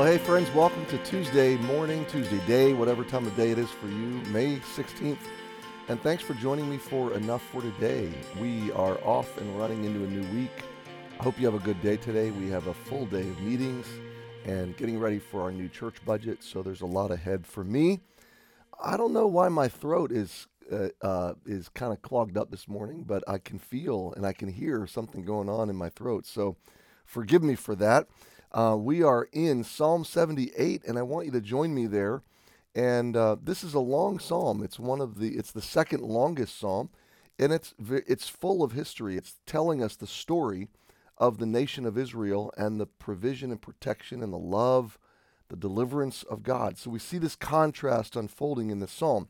Well, hey friends, welcome to Tuesday morning, Tuesday day, whatever time of day it is for you, May 16th. And thanks for joining me for Enough for Today. We are off and running into a new week. I hope you have a good day today. We have a full day of meetings and getting ready for our new church budget, so there's a lot ahead for me. I don't know why my throat is kind of clogged up this morning, but I can feel and I can hear something going on in my throat. So forgive me for that. We are in Psalm 78, and I want you to join me there. And this is a long psalm. It's the second longest psalm, and it's full of history. It's telling us the story of the nation of Israel and the provision and protection and the love, the deliverance of God. So we see this contrast unfolding in this psalm.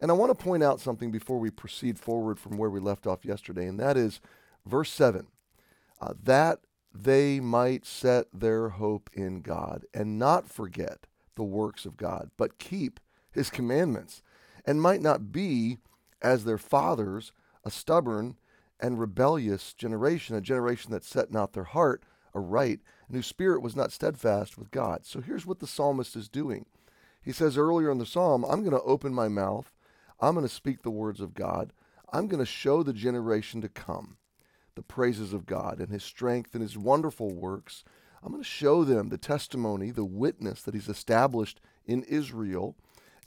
And I want to point out something before we proceed forward from where we left off yesterday, and that is verse 7, that they might set their hope in God and not forget the works of God, but keep his commandments, and might not be, as their fathers, a stubborn and rebellious generation, a generation that set not their heart aright, and whose spirit was not steadfast with God. So here's what the psalmist is doing. He says earlier in the psalm, I'm going to open my mouth, I'm going to speak the words of God. I'm going to show the generation to come the praises of God and his strength and his wonderful works. I'm going to show them the testimony, the witness that he's established in Israel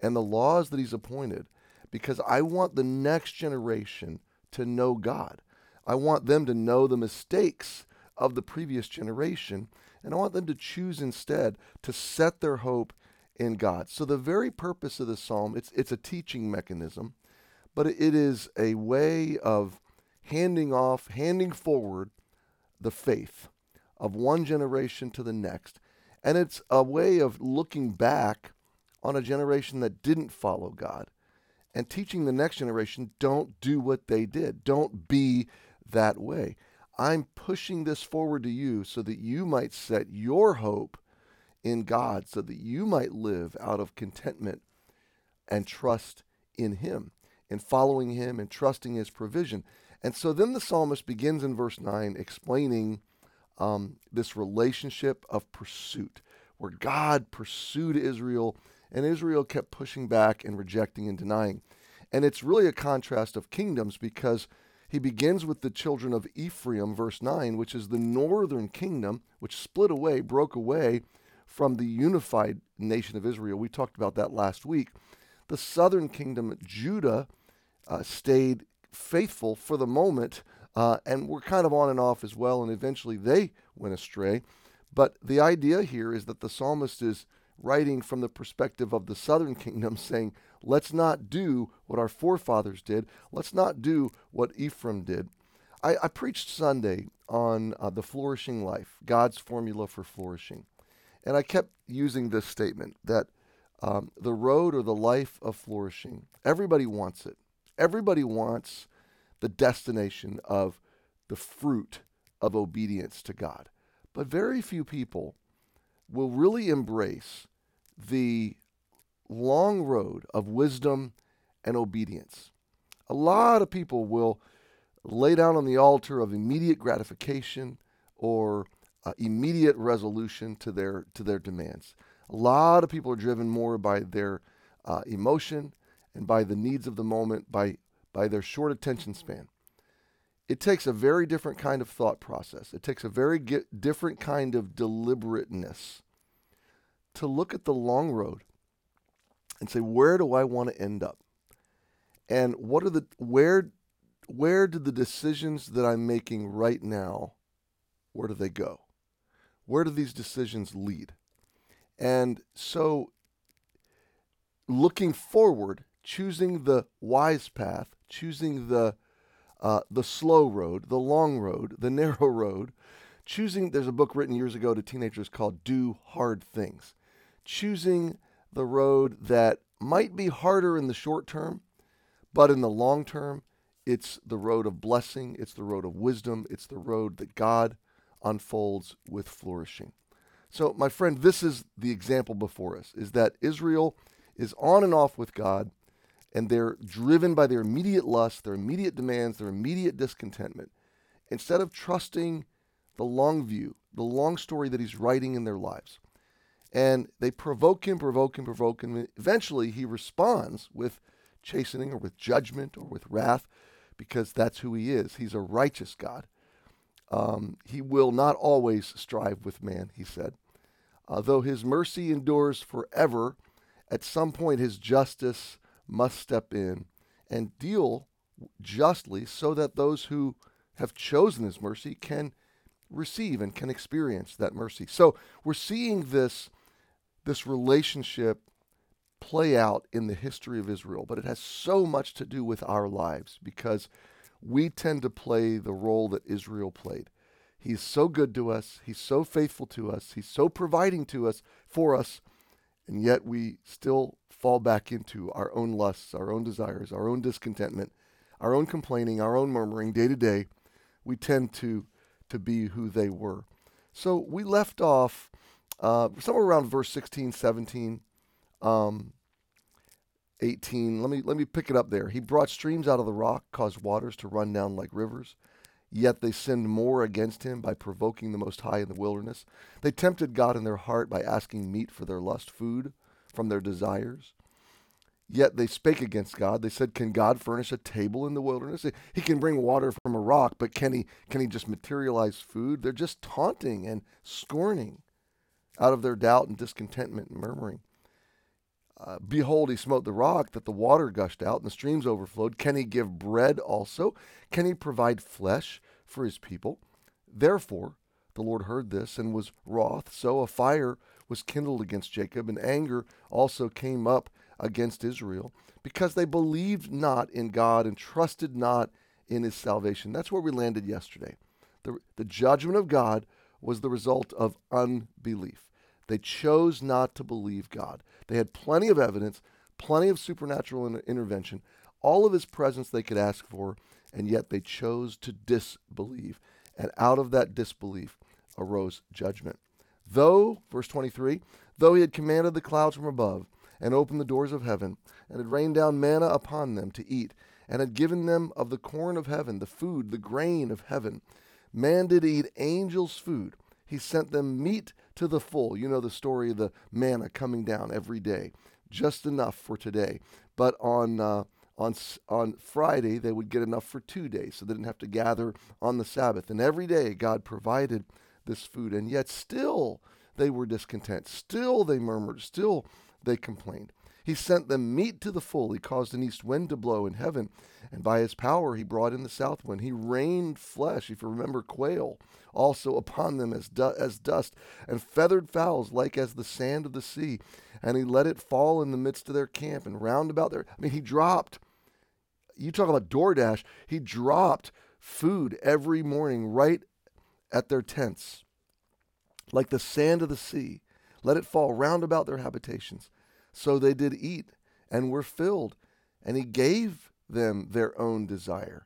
and the laws that he's appointed, because I want the next generation to know God. I want them to know the mistakes of the previous generation, and I want them to choose instead to set their hope in God. So the very purpose of the psalm, it's a teaching mechanism, but it is a way of handing forward the faith of one generation to the next. And it's a way of looking back on a generation that didn't follow God and teaching the next generation, don't do what they did. Don't be that way. I'm pushing this forward to you so that you might set your hope in God, so that you might live out of contentment and trust in him, and following him and trusting his provision. And so then the psalmist begins in verse 9 explaining this relationship of pursuit, where God pursued Israel, and Israel kept pushing back and rejecting and denying. And it's really a contrast of kingdoms, because he begins with the children of Ephraim, verse 9, which is the northern kingdom, which split away, broke away from the unified nation of Israel. We talked about that last week. The southern kingdom, Judah, stayed faithful for the moment, and were kind of on and off as well, and eventually they went astray. But the idea here is that the psalmist is writing from the perspective of the southern kingdom, saying, let's not do what our forefathers did. Let's not do what Ephraim did. I preached Sunday on the flourishing life, God's formula for flourishing. And I kept using this statement that the road or the life of flourishing, everybody wants it. Everybody wants the destination of the fruit of obedience to God. But very few people will really embrace the long road of wisdom and obedience. A lot of people will lay down on the altar of immediate gratification or immediate resolution to their demands. A lot of people are driven more by their emotion and by the needs of the moment, by their short attention span. It takes a very different kind of thought process. It takes a very different kind of deliberateness to look at the long road and say, where do I want to end up? And what are where do the decisions that I'm making right now, where do they go? Where do these decisions lead? And so looking forward, choosing the wise path, choosing the slow road, the long road, the narrow road, choosing, there's a book written years ago to teenagers called Do Hard Things, choosing the road that might be harder in the short term, but in the long term, it's the road of blessing, it's the road of wisdom, it's the road that God unfolds with flourishing. So, my friend, this is the example before us, is that Israel is on and off with God, and they're driven by their immediate lust, their immediate demands, their immediate discontentment, instead of trusting the long view, the long story that he's writing in their lives. And they provoke him. Eventually, he responds with chastening or with judgment or with wrath, because that's who he is. He's a righteous God. He will not always strive with man, he said. Though his mercy endures forever, at some point his justice must step in and deal justly so that those who have chosen his mercy can receive and can experience that mercy. So we're seeing this relationship play out in the history of Israel, but it has so much to do with our lives because we tend to play the role that Israel played. He's so good to us. He's so faithful to us. He's so providing to us, for us, and yet we still fall back into our own lusts, our own desires, our own discontentment, our own complaining, our own murmuring day to day. We tend to be who they were. So we left off somewhere around verse 16, 17, 18. Let me pick it up there. He brought streams out of the rock, caused waters to run down like rivers. Yet they sinned more against him by provoking the Most High in the wilderness. They tempted God in their heart by asking meat for their lust, food from their desires. Yet they spake against God. They said, can God furnish a table in the wilderness? He can bring water from a rock, but can he just materialize food? They're just taunting and scorning out of their doubt and discontentment and murmuring. Behold, he smote the rock that the water gushed out and the streams overflowed. Can he give bread also? Can he provide flesh for his people? Therefore, the Lord heard this and was wroth. So a fire was kindled against Jacob, and anger also came up against Israel, because they believed not in God and trusted not in his salvation. That's where we landed yesterday. The judgment of God was the result of unbelief. They chose not to believe God. They had plenty of evidence, plenty of supernatural intervention, all of his presence they could ask for, and yet they chose to disbelieve. And out of that disbelief arose judgment. Though, verse 23, though he had commanded the clouds from above and opened the doors of heaven and had rained down manna upon them to eat and had given them of the corn of heaven, the food, the grain of heaven, man did eat angels' food. He sent them meat to the full. You know the story of the manna coming down every day, just enough for today. But on Friday, they would get enough for 2 days, so they didn't have to gather on the Sabbath. And every day, God provided this food. And yet still, they were discontent. Still, they murmured. Still, they complained. He sent them meat to the full. He caused an east wind to blow in heaven, and by his power he brought in the south wind. He rained flesh, if you remember, quail, also upon them as dust, and feathered fowls like as the sand of the sea. And he let it fall in the midst of their camp and round about their... I mean, he dropped... You talk about DoorDash. He dropped food every morning right at their tents, like the sand of the sea. Let it fall round about their habitations. So they did eat and were filled, and he gave them their own desire.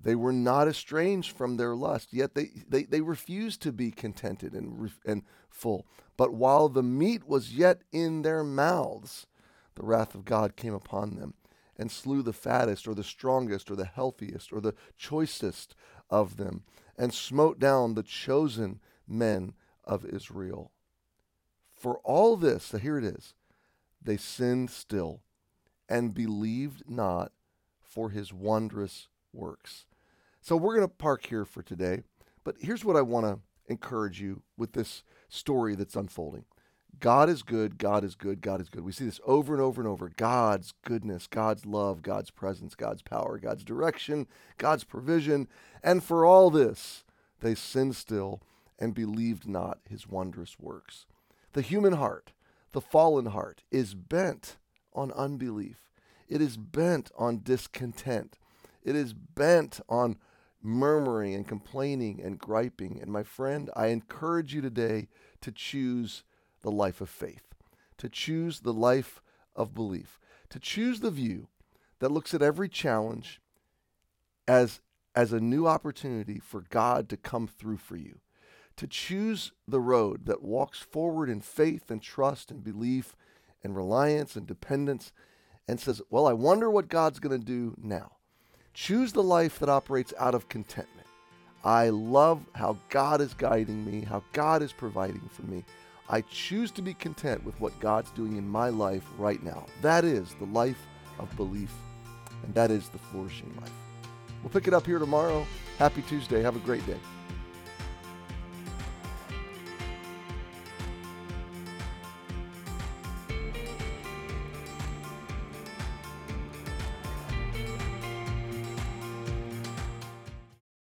They were not estranged from their lust, yet they refused to be contented and full. But while the meat was yet in their mouths, the wrath of God came upon them and slew the fattest or the strongest or the healthiest or the choicest of them, and smote down the chosen men of Israel. For all this, so here it is, they sinned still and believed not for his wondrous works. So we're going to park here for today, but here's what I want to encourage you with this story that's unfolding. God is good, God is good, God is good. We see this over and over and over. God's goodness, God's love, God's presence, God's power, God's direction, God's provision. And for all this, they sinned still and believed not his wondrous works. The human heart, the fallen heart, is bent on unbelief. It is bent on discontent. It is bent on murmuring and complaining and griping. And my friend, I encourage you today to choose the life of faith, to choose the life of belief, to choose the view that looks at every challenge as a new opportunity for God to come through for you, to choose the road that walks forward in faith and trust and belief and reliance and dependence and says, well, I wonder what God's going to do now. Choose the life that operates out of contentment. I love how God is guiding me, how God is providing for me. I choose to be content with what God's doing in my life right now. That is the life of belief, and that is the flourishing life. We'll pick it up here tomorrow. Happy Tuesday. Have a great day.